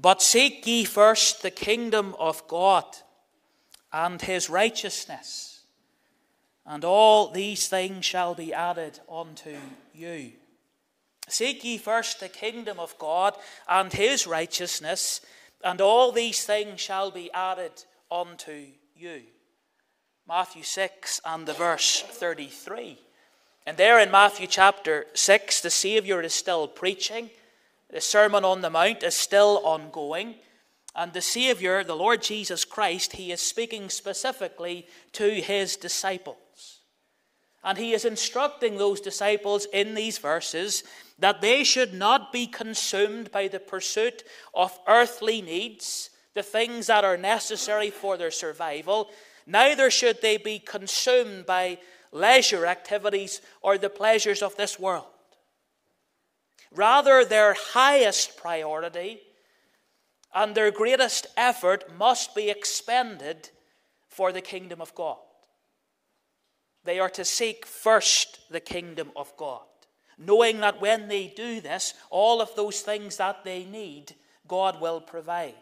But seek ye first the kingdom of God and his righteousness, and all these things shall be added unto you. Seek ye first the kingdom of God and his righteousness, and all these things shall be added unto you. Matthew 6 and the verse 33. And there in Matthew chapter 6, the Saviour is still preaching. The Sermon on the Mount is still ongoing. And the Saviour, the Lord Jesus Christ, he is speaking specifically to his disciples. And he is instructing those disciples in these verses that they should not be consumed by the pursuit of earthly needs, the things that are necessary for their survival. Neither should they be consumed by leisure activities or the pleasures of this world. Rather, their highest priority and their greatest effort must be expended for the kingdom of God. They are to seek first the kingdom of God, knowing that when they do this, all of those things that they need, God will provide.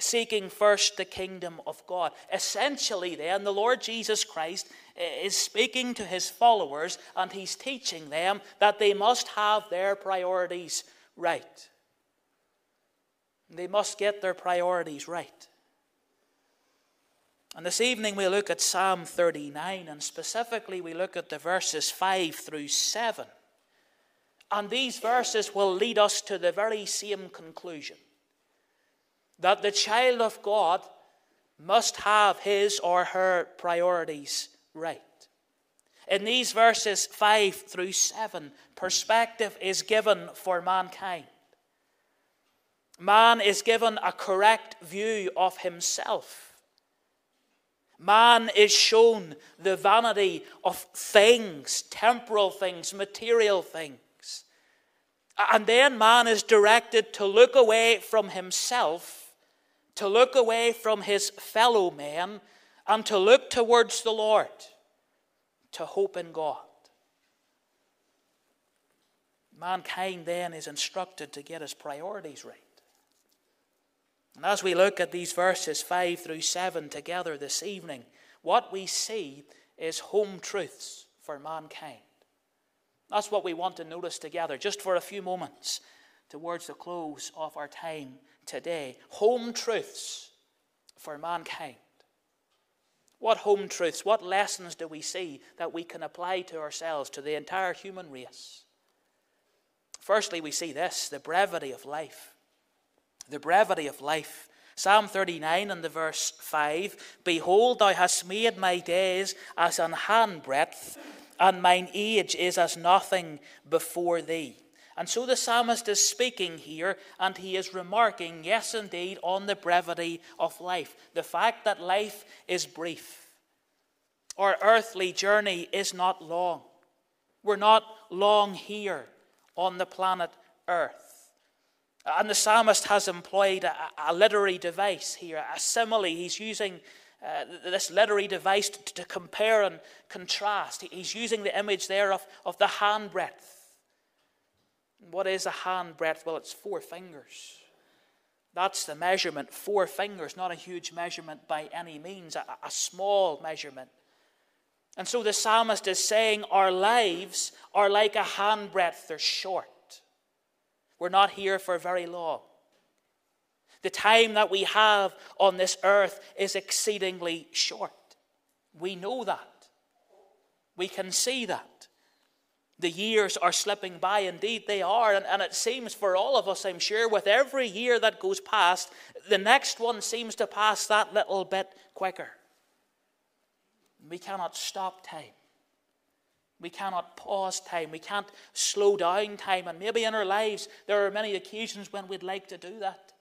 Seeking first the kingdom of God. Essentially then, the Lord Jesus Christ is speaking to his followers and he's teaching them that they must have their priorities right. They must get their priorities right. And this evening we look at Psalm 39, and specifically we look at the verses 5 through 7. And these verses will lead us to the very same conclusion, that the child of God must have his or her priorities right. In these verses 5 through 7, perspective is given for mankind. Man is given a correct view of himself. Man is shown the vanity of things, temporal things, material things. And then man is directed to look away from himself, to look away from his fellow man, and to look towards the Lord, to hope in God. Mankind then is instructed to get his priorities right. And as we look at these verses 5 through 7 together this evening, what we see is home truths for mankind. That's what we want to notice together, just for a few moments, towards the close of our time today. Home truths for mankind. What home truths, what lessons do we see that we can apply to ourselves, to the entire human race? Firstly, we see this, the brevity of life. The brevity of life. Psalm 39 and the verse 5, "Behold, thou hast made my days as an handbreadth, and mine age is as nothing before thee." And so the psalmist is speaking here, and he is remarking, yes indeed, on the brevity of life. The fact that life is brief. Our earthly journey is not long. We're not long here on the planet Earth. And the psalmist has employed a literary device here, a simile. He's using this literary device to compare and contrast. He's using the image there of the handbreadth. What is a handbreadth? Well, it's 4 fingers. That's the measurement, 4 fingers, not a huge measurement by any means, a small measurement. And so the psalmist is saying our lives are like a handbreadth, they're short. We're not here for very long. The time that we have on this earth is exceedingly short. We know that. We can see that. The years are slipping by, indeed they are, and it seems for all of us, I'm sure, with every year that goes past, the next one seems to pass that little bit quicker. We cannot stop time. We cannot pause time. We can't slow down time, and maybe in our lives there are many occasions when we'd like to do that.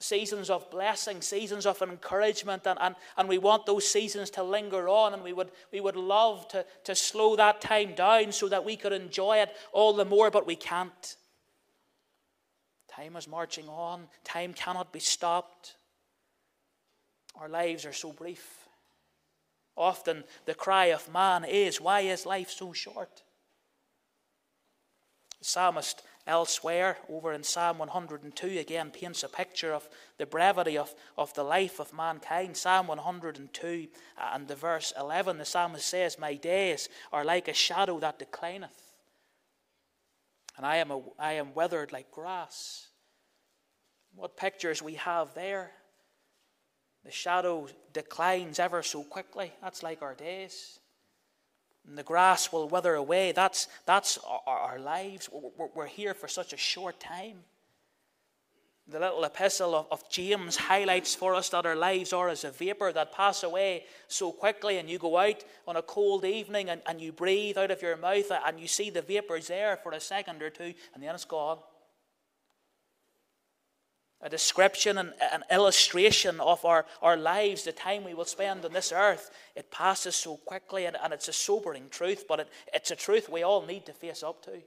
Seasons of blessing, seasons of encouragement, and we want those seasons to linger on, and we would love to slow that time down so that we could enjoy it all the more, but we can't. Time is marching on. Time cannot be stopped. Our lives are so brief. Often the cry of man is, why is life so short? The psalmist elsewhere, over in Psalm 102, again paints a picture of the brevity of the life of mankind. Psalm 102 and the verse 11, the psalmist says, "My days are like a shadow that declineth, and I am withered like grass." What pictures we have there. The shadow declines ever so quickly. That's like our days. And the grass will wither away. That's our lives. We're here for such a short time. The little epistle of James highlights for us that our lives are as a vapor that pass away so quickly, and you go out on a cold evening and you breathe out of your mouth and you see the vapors there for a second or two, and then it's gone. A description and an illustration of our lives, the time we will spend on this earth. It passes so quickly, and it's a sobering truth, but it's a truth we all need to face up to.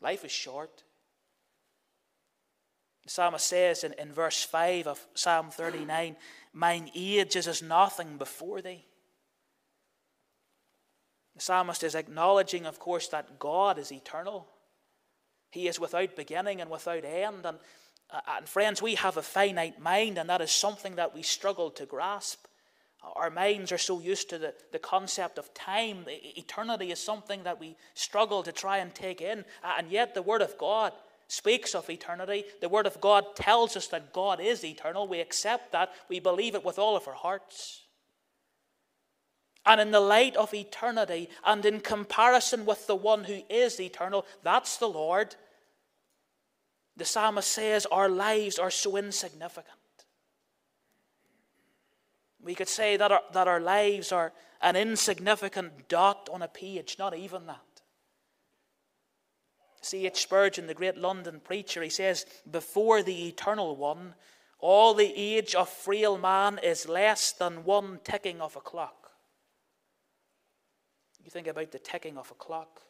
Life is short. The psalmist says in verse 5 of Psalm 39, "Mine age is as nothing before thee." The psalmist is acknowledging, of course, that God is eternal. He is without beginning and without end. And friends, we have a finite mind, and that is something that we struggle to grasp. Our minds are so used to the concept of time. Eternity is something that we struggle to try and take in. And yet the Word of God speaks of eternity. The Word of God tells us that God is eternal. We accept that. We believe it with all of our hearts. And in the light of eternity, and in comparison with the one who is eternal, that's the Lord. The psalmist says our lives are so insignificant. We could say that our lives are an insignificant dot on a page, not even that. C.H. Spurgeon, the great London preacher, he says, "Before the Eternal One, all the age of frail man is less than one ticking of a clock." You think about the ticking of a clock.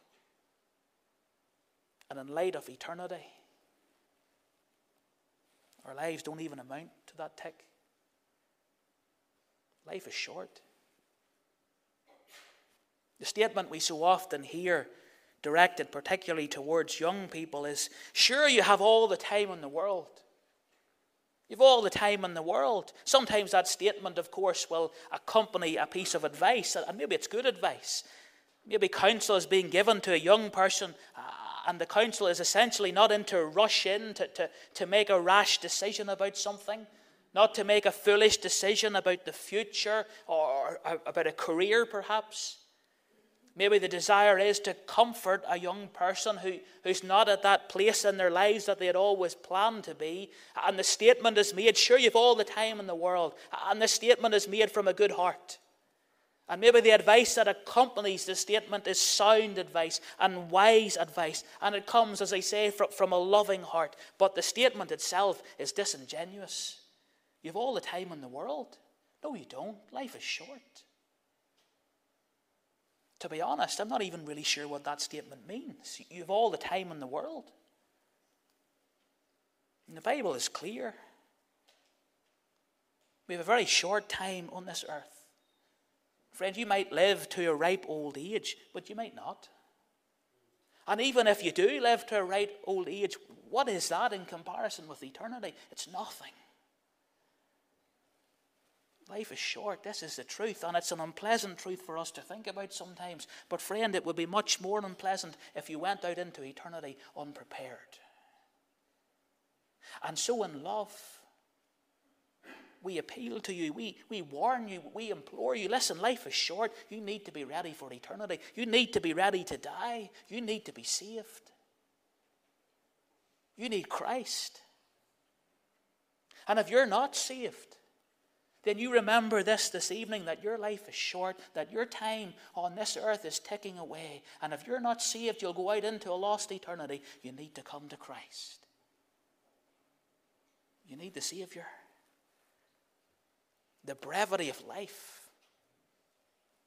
And in light of eternity, our lives don't even amount to that tick. Life is short. The statement we so often hear, directed particularly towards young people, is, "Sure, you have all the time in the world. You've all the time in the world." Sometimes that statement, of course, will accompany a piece of advice, and maybe it's good advice. Maybe counsel is being given to a young person, and the counsel is essentially not to rush in to make a rash decision about something, not to make a foolish decision about the future or about a career perhaps. Maybe the desire is to comfort a young person who's not at that place in their lives that they had always planned to be. And the statement is made, "Sure, you've all the time in the world." And the statement is made from a good heart. And maybe the advice that accompanies the statement is sound advice and wise advice. And it comes, as I say, from a loving heart. But the statement itself is disingenuous. "You've all the time in the world." No, you don't. Life is short. To be honest, I'm not even really sure what that statement means. "You've all the time in the world." And the Bible is clear. We have a very short time on this earth. Friend, you might live to a ripe old age, but you might not. And even if you do live to a ripe old age, what is that in comparison with eternity? It's nothing. Life is short. This is the truth, and it's an unpleasant truth for us to think about sometimes. But friend, it would be much more unpleasant if you went out into eternity unprepared. And so in love, we appeal to you, we warn you, we implore you, listen, life is short. You need to be ready for eternity. You need to be ready to die. You need to be saved. You need Christ. And if you're not saved, then you remember this evening, that your life is short, that your time on this earth is ticking away. And if you're not saved, you'll go out into a lost eternity. You need to come to Christ. You need the Savior. The brevity of life.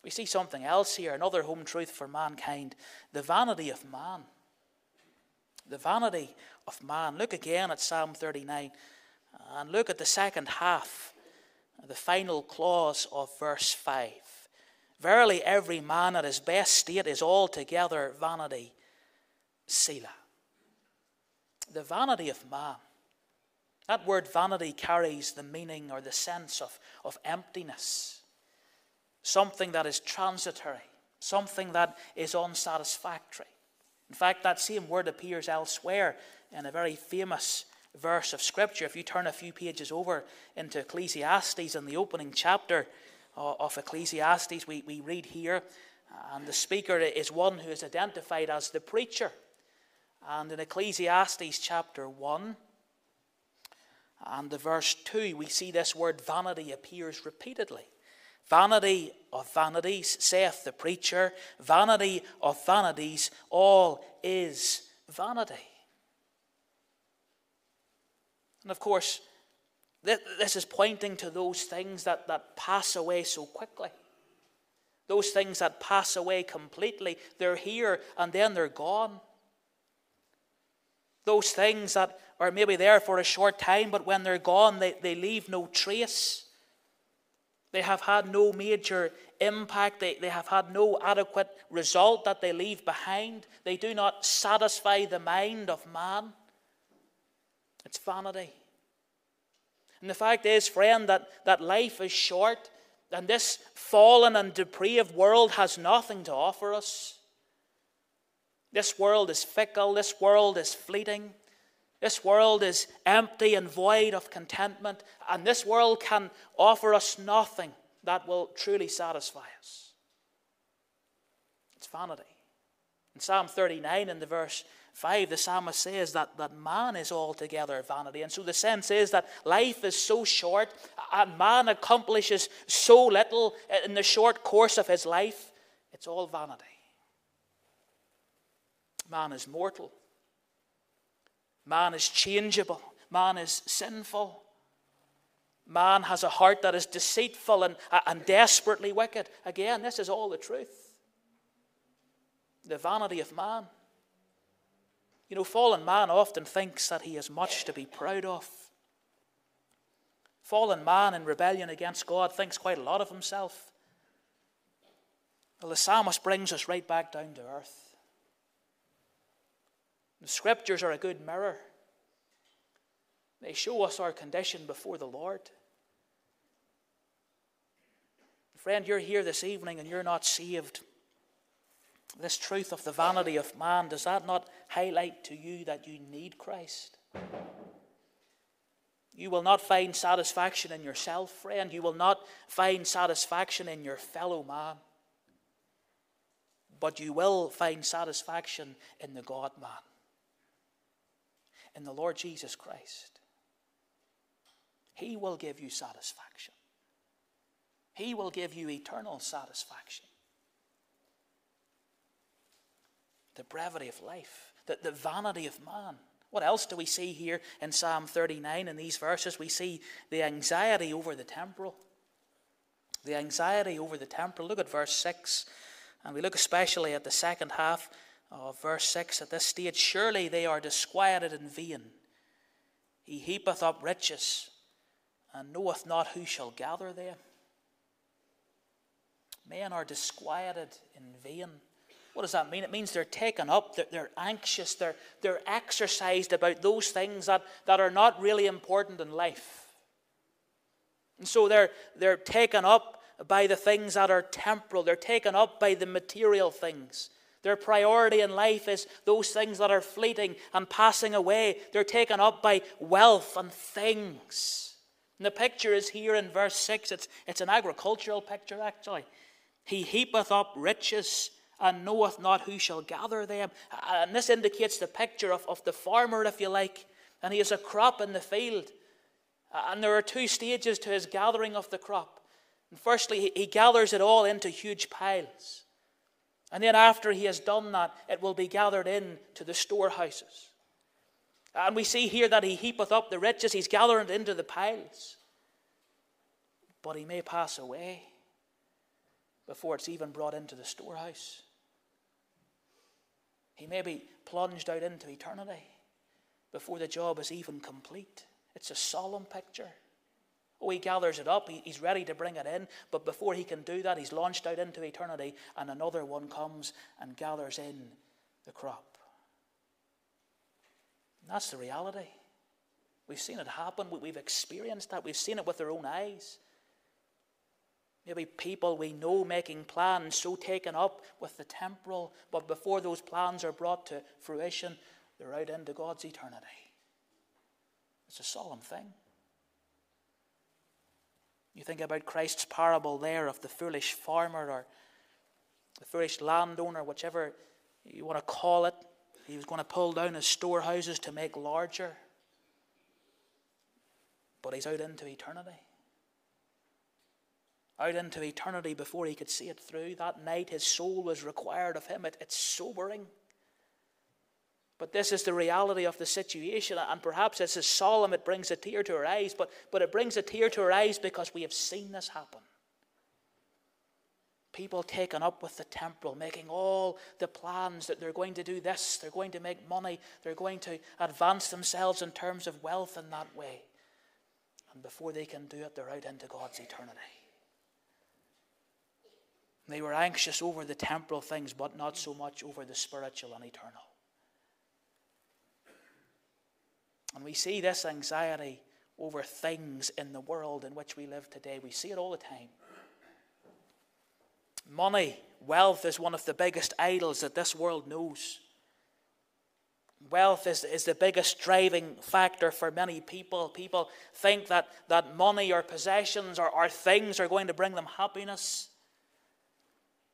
We see something else here, another home truth for mankind. The vanity of man. The vanity of man. Look again at Psalm 39 and look at the second half, the final clause of verse 5. "Verily every man at his best state is altogether vanity. Selah." the vanity of man. That word vanity carries the meaning or the sense of emptiness. Something that is transitory. Something that is unsatisfactory. In fact, that same word appears elsewhere in a very famous verse of Scripture. If you turn a few pages over into Ecclesiastes, in the opening chapter of Ecclesiastes, we read here, and the speaker is one who is identified as the preacher. And in Ecclesiastes chapter 1 and the verse 2, we see this word vanity appears repeatedly. Vanity of vanities, saith the preacher, vanity of vanities, all is vanity. And of course, this is pointing to those things that pass away so quickly. Those things that pass away completely. They're here and then they're gone. Those things that are maybe there for a short time, but when they're gone, they leave no trace. They have had no major impact. They have had no adequate result that they leave behind. They do not satisfy the mind of man. It's vanity. And the fact is, friend, that life is short, and this fallen and depraved world has nothing to offer us. This world is fickle. This world is fleeting. This world is empty and void of contentment, and this world can offer us nothing that will truly satisfy us. It's vanity. In Psalm 39, in the verse 5, the psalmist says that man is altogether vanity. And so the sense is that life is so short, and man accomplishes so little in the short course of his life. It's all vanity. Man is mortal. Man is changeable. Man is sinful. Man has a heart that is deceitful and desperately wicked. Again, this is all the truth. The vanity of man. You know, fallen man often thinks that he has much to be proud of. Fallen man in rebellion against God thinks quite a lot of himself. Well, the psalmist brings us right back down to earth. The Scriptures are a good mirror. They show us our condition before the Lord. Friend, you're here this evening and you're not saved. This truth of the vanity of man, does that not highlight to you that you need Christ? You will not find satisfaction in yourself, friend. You will not find satisfaction in your fellow man. But you will find satisfaction in the God-man, in the Lord Jesus Christ. He will give you satisfaction. He will give you eternal satisfaction. The brevity of life, the vanity of man. What else do we see here in Psalm 39? In these verses, we see the anxiety over the temporal. The anxiety over the temporal. Look at verse 6. And we look especially at the second half of verse 6 at this stage. Surely they are disquieted in vain. He heapeth up riches and knoweth not who shall gather them. Men are disquieted in vain. What does that mean? It means they're taken up, they're anxious, they're exercised about those things that are not really important in life. And so they're taken up by the things that are temporal. They're taken up by the material things. Their priority in life is those things that are fleeting and passing away. They're taken up by wealth and things. And the picture is here in verse 6. It's an agricultural picture, actually. He heapeth up riches and knoweth not who shall gather them. And this indicates the picture of the farmer, if you like. And he has a crop in the field. And there are two stages to his gathering of the crop. And firstly, he gathers it all into huge piles. And then after he has done that, it will be gathered in to the storehouses. And we see here that he heapeth up the riches. He's gathering it into the piles. But he may pass away before it's even brought into the storehouse. He may be plunged out into eternity before the job is even complete. It's a solemn picture. Oh, he gathers it up, he's ready to bring it in, but before he can do that, he's launched out into eternity, and another one comes and gathers in the crop. That's the reality. We've seen it happen. We've experienced that. We've seen it with our own eyes. Maybe people we know making plans, so taken up with the temporal, but before those plans are brought to fruition, they're out into God's eternity. It's a solemn thing. You think about Christ's parable there of the foolish farmer or the foolish landowner, whichever you want to call it. He was going to pull down his storehouses to make larger. But he's out into eternity. Out into eternity before he could see it through. That night his soul was required of him. It's sobering. But this is the reality of the situation. And perhaps this is solemn. It brings a tear to our eyes. But it brings a tear to our eyes because we have seen this happen. People taken up with the temporal, making all the plans that they're going to do this, they're going to make money, they're going to advance themselves in terms of wealth in that way. And before they can do it, they're out into God's eternity. They were anxious over the temporal things, but not so much over the spiritual and eternal. And we see this anxiety over things in the world in which we live today. We see it all the time. Money, wealth is one of the biggest idols that this world knows. Wealth is the biggest driving factor for many people. People think that money or possessions or things are going to bring them happiness.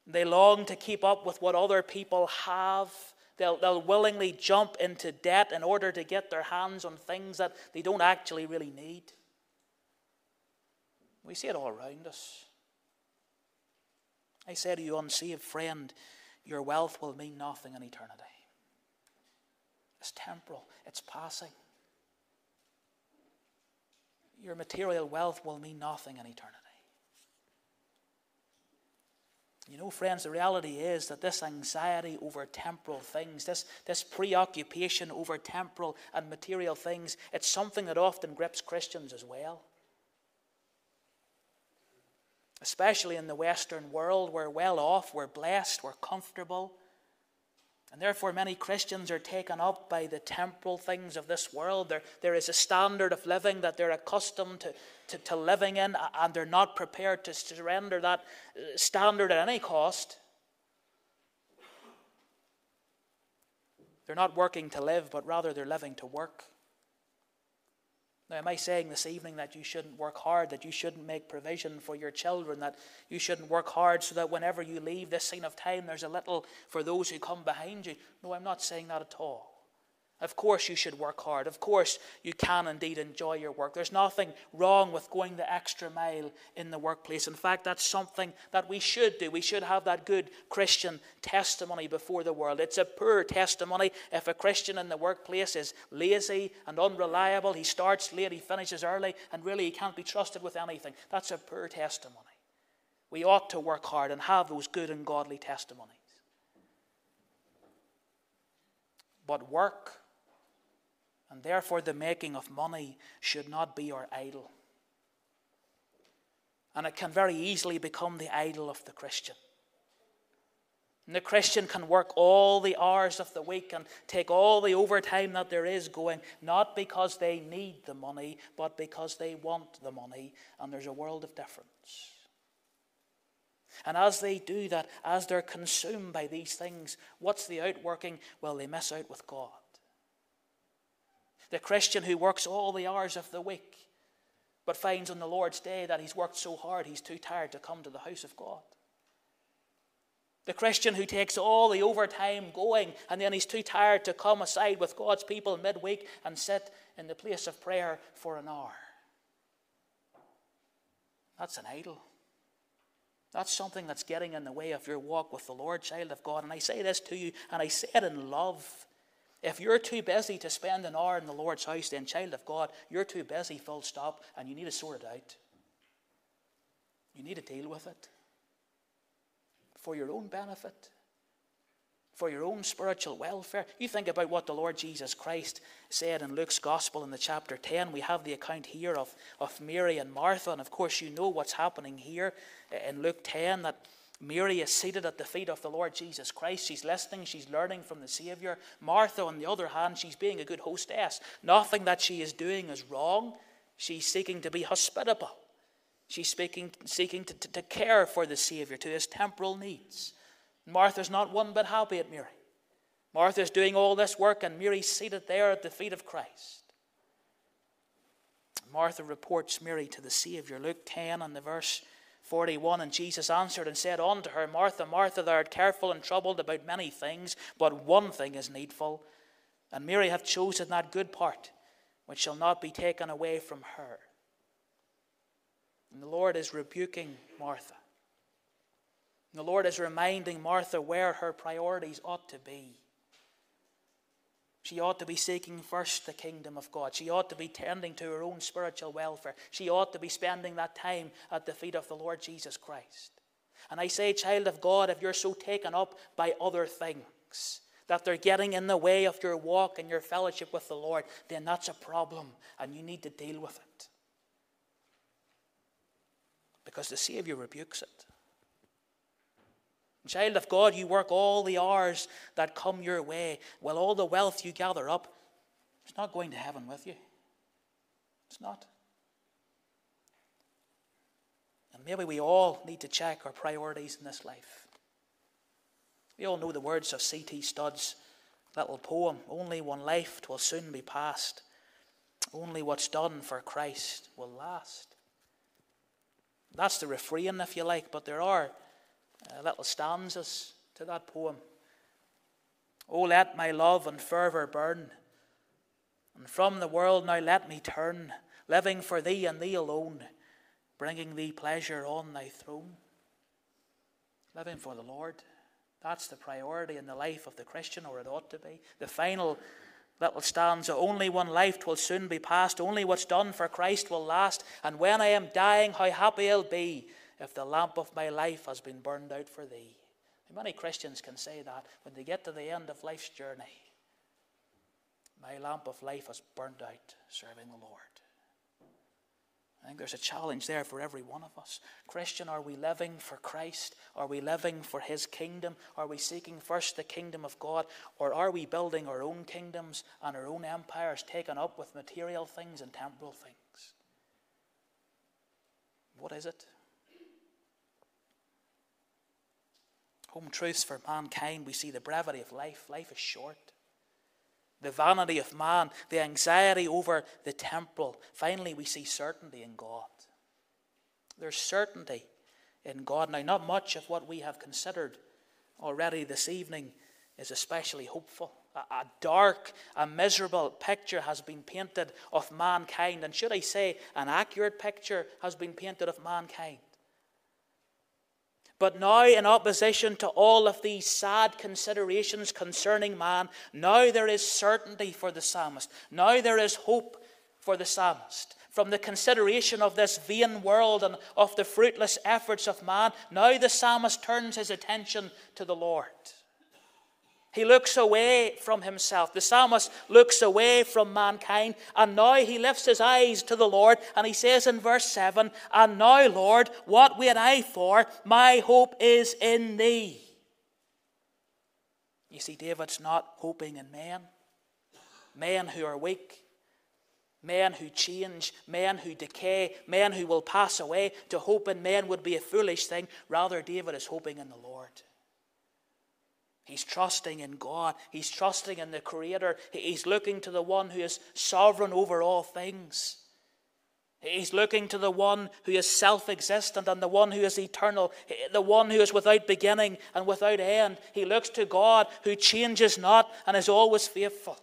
They long to keep up with what other people have. They'll willingly jump into debt in order to get their hands on things that they don't actually really need. We see it all around us. I say to you, unsaved friend, your wealth will mean nothing in eternity. It's temporal. It's passing. Your material wealth will mean nothing in eternity. You know, friends, the reality is that this anxiety over temporal things, this preoccupation over temporal and material things, it's something that often grips Christians as well. Especially in the Western world, we're well off, we're blessed, we're comfortable. And therefore many Christians are taken up by the temporal things of this world. There is a standard of living that they're accustomed to living in, and they're not prepared to surrender that standard at any cost. They're not working to live, but rather they're living to work. Now, am I saying this evening that you shouldn't work hard, that you shouldn't make provision for your children, that you shouldn't work hard so that whenever you leave this scene of time, there's a little for those who come behind you? No, I'm not saying that at all. Of course you should work hard. Of course you can indeed enjoy your work. There's nothing wrong with going the extra mile in the workplace. In fact, that's something that we should do. We should have that good Christian testimony before the world. It's a poor testimony if a Christian in the workplace is lazy and unreliable. He starts late, he finishes early, and really he can't be trusted with anything. That's a poor testimony. We ought to work hard and have those good and godly testimonies. But work, and therefore the making of money, should not be our idol. And it can very easily become the idol of the Christian. And the Christian can work all the hours of the week and take all the overtime that there is going, not because they need the money, but because they want the money. And there's a world of difference. And as they do that, as they're consumed by these things, what's the outworking? Well, they miss out with God. The Christian who works all the hours of the week, but finds on the Lord's day that he's worked so hard he's too tired to come to the house of God. The Christian who takes all the overtime going, and then he's too tired to come aside with God's people midweek and sit in the place of prayer for an hour. That's an idol. That's something that's getting in the way of your walk with the Lord, child of God. And I say this to you, and I say it in love. If you're too busy to spend an hour in the Lord's house, then, child of God, you're too busy, full stop, and you need to sort it out. You need to deal with it for your own benefit, for your own spiritual welfare. You think about what the Lord Jesus Christ said in Luke's Gospel in the chapter 10. We have the account here of Mary and Martha, and of course you know what's happening here in Luke 10, that Mary is seated at the feet of the Lord Jesus Christ. She's listening. She's learning from the Savior. Martha, on the other hand, she's being a good hostess. Nothing that she is doing is wrong. She's seeking to be hospitable. She's seeking to care for the Savior, to his temporal needs. Martha's not one bit happy at Mary. Martha's doing all this work and Mary's seated there at the feet of Christ. Martha reports Mary to the Savior. Luke 10 and the verse 41, and Jesus answered and said unto her, Martha, Martha, thou art careful and troubled about many things, but one thing is needful. And Mary hath chosen that good part, which shall not be taken away from her. And the Lord is rebuking Martha. And the Lord is reminding Martha where her priorities ought to be. She ought to be seeking first the kingdom of God. She ought to be tending to her own spiritual welfare. She ought to be spending that time at the feet of the Lord Jesus Christ. And I say, child of God, if you're so taken up by other things that they're getting in the way of your walk and your fellowship with the Lord, then that's a problem and you need to deal with it. Because the Savior rebukes it. Child of God, you work all the hours that come your way. Well, all the wealth you gather up, it's not going to heaven with you. It's not. And maybe we all need to check our priorities in this life. We all know the words of C.T. Studd's little poem, only one life, 'twill soon be past. Only what's done for Christ will last. That's the refrain, if you like, but there are little stanzas to that poem. Oh, let my love and fervour burn, and from the world now let me turn, living for thee and thee alone, bringing thee pleasure on thy throne. Living for the Lord, that's the priority in the life of the Christian, or it ought to be. The final little stanza, only one life 'twill soon be past, only what's done for Christ will last, and when I am dying how happy I'll be, if the lamp of my life has been burned out for thee. Many Christians can say that when they get to the end of life's journey. My lamp of life has burned out serving the Lord. I think there's a challenge there for every one of us. Christian, are we living for Christ? Are we living for his kingdom? Are we seeking first the kingdom of God? Or are we building our own kingdoms and our own empires, taken up with material things and temporal things? What is it? Home truths for mankind, we see the brevity of life. Life is short. The vanity of man, the anxiety over the temporal. Finally, we see certainty in God. There's certainty in God. Now, not much of what we have considered already this evening is especially hopeful. A dark, a miserable picture has been painted of mankind. And should I say, an accurate picture has been painted of mankind. But now, in opposition to all of these sad considerations concerning man, now there is certainty for the psalmist. Now there is hope for the psalmist. From the consideration of this vain world and of the fruitless efforts of man, now the psalmist turns his attention to the Lord. He looks away from himself. The psalmist looks away from mankind, and now he lifts his eyes to the Lord, and he says in verse 7, and now, Lord, what wait I for? My hope is in thee. You see, David's not hoping in men. Men who are weak, men who change, men who decay, men who will pass away. To hope in men would be a foolish thing. Rather, David is hoping in the Lord. He's trusting in God. He's trusting in the Creator. He's looking to the one who is sovereign over all things. He's looking to the one who is self-existent and the one who is eternal, the one who is without beginning and without end. He looks to God who changes not and is always faithful.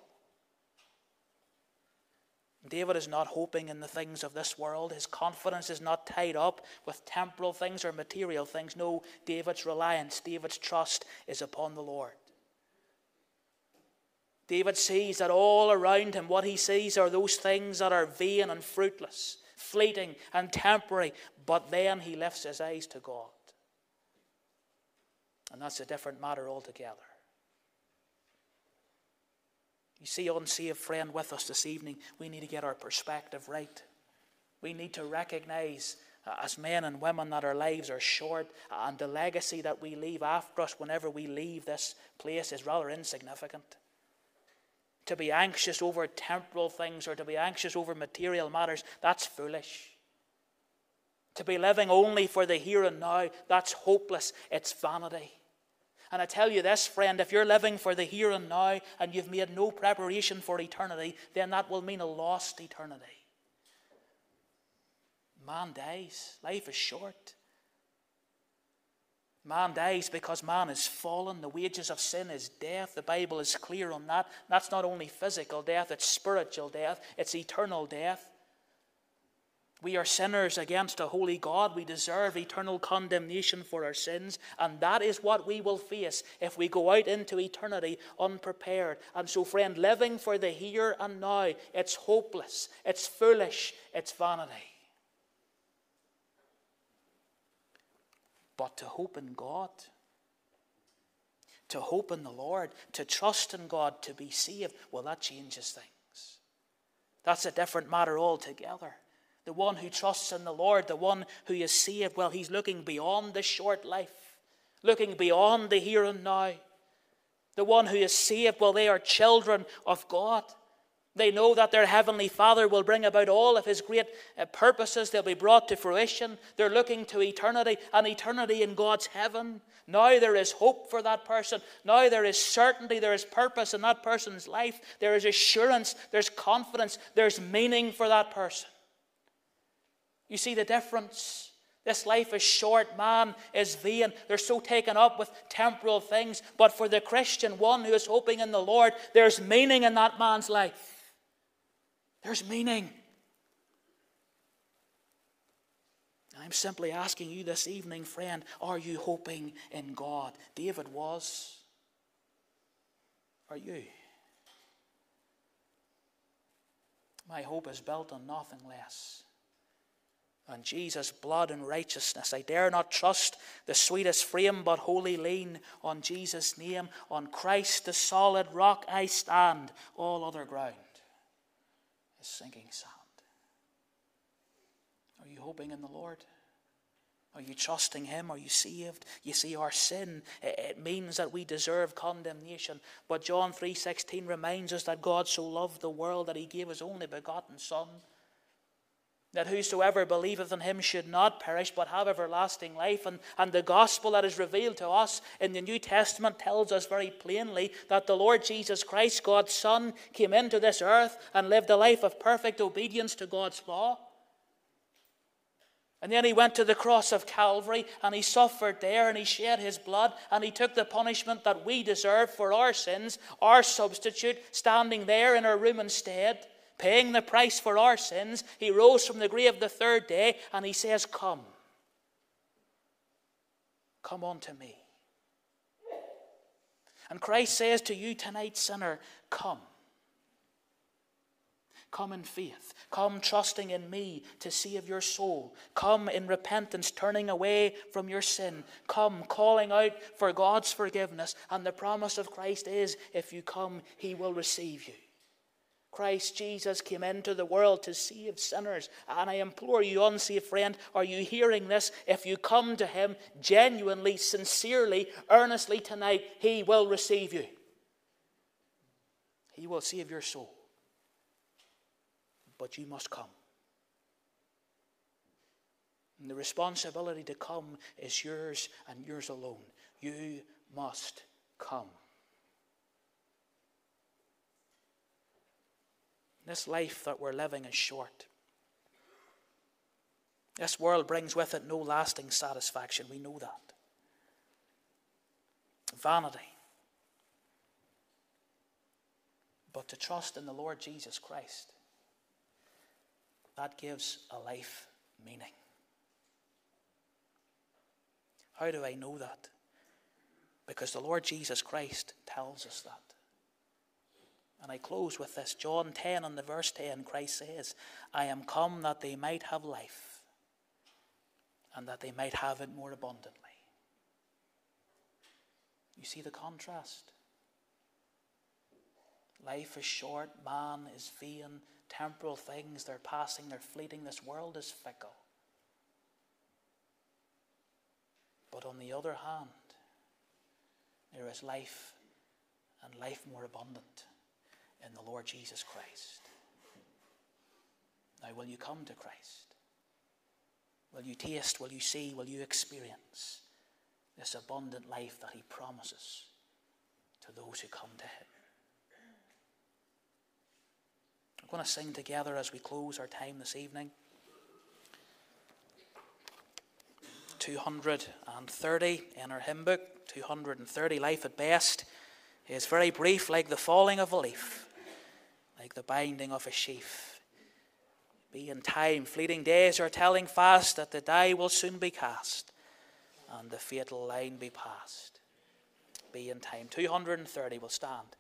David is not hoping in the things of this world. His confidence is not tied up with temporal things or material things. No, David's reliance, David's trust is upon the Lord. David sees that all around him, what he sees are those things that are vain and fruitless, fleeting and temporary, but then he lifts his eyes to God. And that's a different matter altogether. You see, unsaved friend with us this evening, we need to get our perspective right. We need to recognize as men and women that our lives are short, and the legacy that we leave after us whenever we leave this place is rather insignificant. To be anxious over temporal things or to be anxious over material matters, that's foolish. To be living only for the here and now, that's hopeless, it's vanity. And I tell you this, friend, if you're living for the here and now and you've made no preparation for eternity, then that will mean a lost eternity. Man dies. Life is short. Man dies because man is fallen. The wages of sin is death. The Bible is clear on that. That's not only physical death, it's spiritual death. It's eternal death. We are sinners against a holy God. We deserve eternal condemnation for our sins. And that is what we will face if we go out into eternity unprepared. And so, friend, living for the here and now, it's hopeless, it's foolish, it's vanity. But to hope in God, to hope in the Lord, to trust in God, to be saved, well, that changes things. That's a different matter altogether. The one who trusts in the Lord, the one who is saved, well, he's looking beyond the short life, looking beyond the here and now. The one who is saved, well, they are children of God. They know that their heavenly Father will bring about all of his great purposes. They'll be brought to fruition. They're looking to eternity, and eternity in God's heaven. Now there is hope for that person. Now there is certainty. There is purpose in that person's life. There is assurance. There's confidence. There's meaning for that person. You see the difference? This life is short. Man is vain. They're so taken up with temporal things. But for the Christian, one who is hoping in the Lord, there's meaning in that man's life. There's meaning. I'm simply asking you this evening, friend, are you hoping in God? David was. Are you? My hope is built on nothing less than Jesus' blood and righteousness. I dare not trust the sweetest frame, but wholly lean on Jesus' name. On Christ the solid rock I stand, all other ground. Sinking sand. Are you hoping in the Lord? Are you trusting him? Are you saved? You see, our sin, it means that we deserve condemnation. But John 3:16 reminds us that God so loved the world that he gave his only begotten Son, that whosoever believeth in him should not perish, but have everlasting life. And the gospel that is revealed to us in the New Testament tells us very plainly that the Lord Jesus Christ, God's Son, came into this earth and lived a life of perfect obedience to God's law. And then he went to the cross of Calvary, and he suffered there, and he shed his blood, and he took the punishment that we deserve for our sins, our substitute, standing there in our room instead, paying the price for our sins. He rose from the grave the third day, and he says, come. Come unto me. And Christ says to you tonight, sinner, come. Come in faith. Come trusting in me to save your soul. Come in repentance, turning away from your sin. Come calling out for God's forgiveness. And the promise of Christ is, if you come, he will receive you. Christ Jesus came into the world to save sinners. And I implore you, unsaved friend, are you hearing this? If you come to him genuinely, sincerely, earnestly tonight, he will receive you. He will save your soul. But you must come. And the responsibility to come is yours and yours alone. You must come. This life that we're living is short. This world brings with it no lasting satisfaction. We know that. Vanity. But to trust in the Lord Jesus Christ, that gives a life meaning. How do I know that? Because the Lord Jesus Christ tells us that. And I close with this. John 10 and the verse 10, Christ says, I am come that they might have life, and that they might have it more abundantly. You see the contrast? Life is short, man is vain, temporal things, they're passing, they're fleeting, this world is fickle. But on the other hand, there is life, and life more abundant, in the Lord Jesus Christ. Now, will you come to Christ? Will you taste? Will you see? Will you experience this abundant life that he promises to those who come to him? I'm going to sing together as we close our time this evening. 230 in our hymn book, 230, life at best is very brief, like the falling of a leaf, like the binding of a sheaf. Be in time, fleeting days are telling fast that the die will soon be cast and the fatal line be passed. Be in time. 230 will stand.